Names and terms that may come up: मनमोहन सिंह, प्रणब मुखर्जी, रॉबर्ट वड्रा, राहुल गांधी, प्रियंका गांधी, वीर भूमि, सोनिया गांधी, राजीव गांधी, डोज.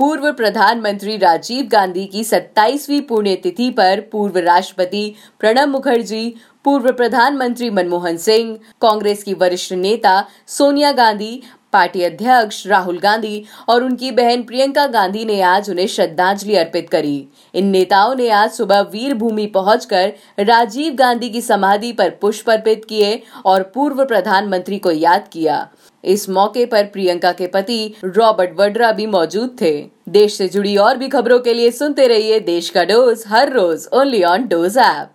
पूर्व प्रधानमंत्री राजीव गांधी की 27वीं पुण्यतिथि पर पूर्व राष्ट्रपति प्रणब मुखर्जी, पूर्व प्रधानमंत्री मनमोहन सिंह, कांग्रेस की वरिष्ठ नेता सोनिया गांधी, पार्टी अध्यक्ष राहुल गांधी और उनकी बहन प्रियंका गांधी ने आज उन्हें श्रद्धांजलि अर्पित करी। इन नेताओं ने आज सुबह वीर भूमि पहुंचकर राजीव गांधी की समाधि पर पुष्प अर्पित किए और पूर्व प्रधानमंत्री को याद किया। इस मौके पर प्रियंका के पति रॉबर्ट वड्रा भी मौजूद थे। देश से जुड़ी और भी खबरों के लिए सुनते रहिए देश का डोज, हर रोज, ओनली ऑन डोज ऐप।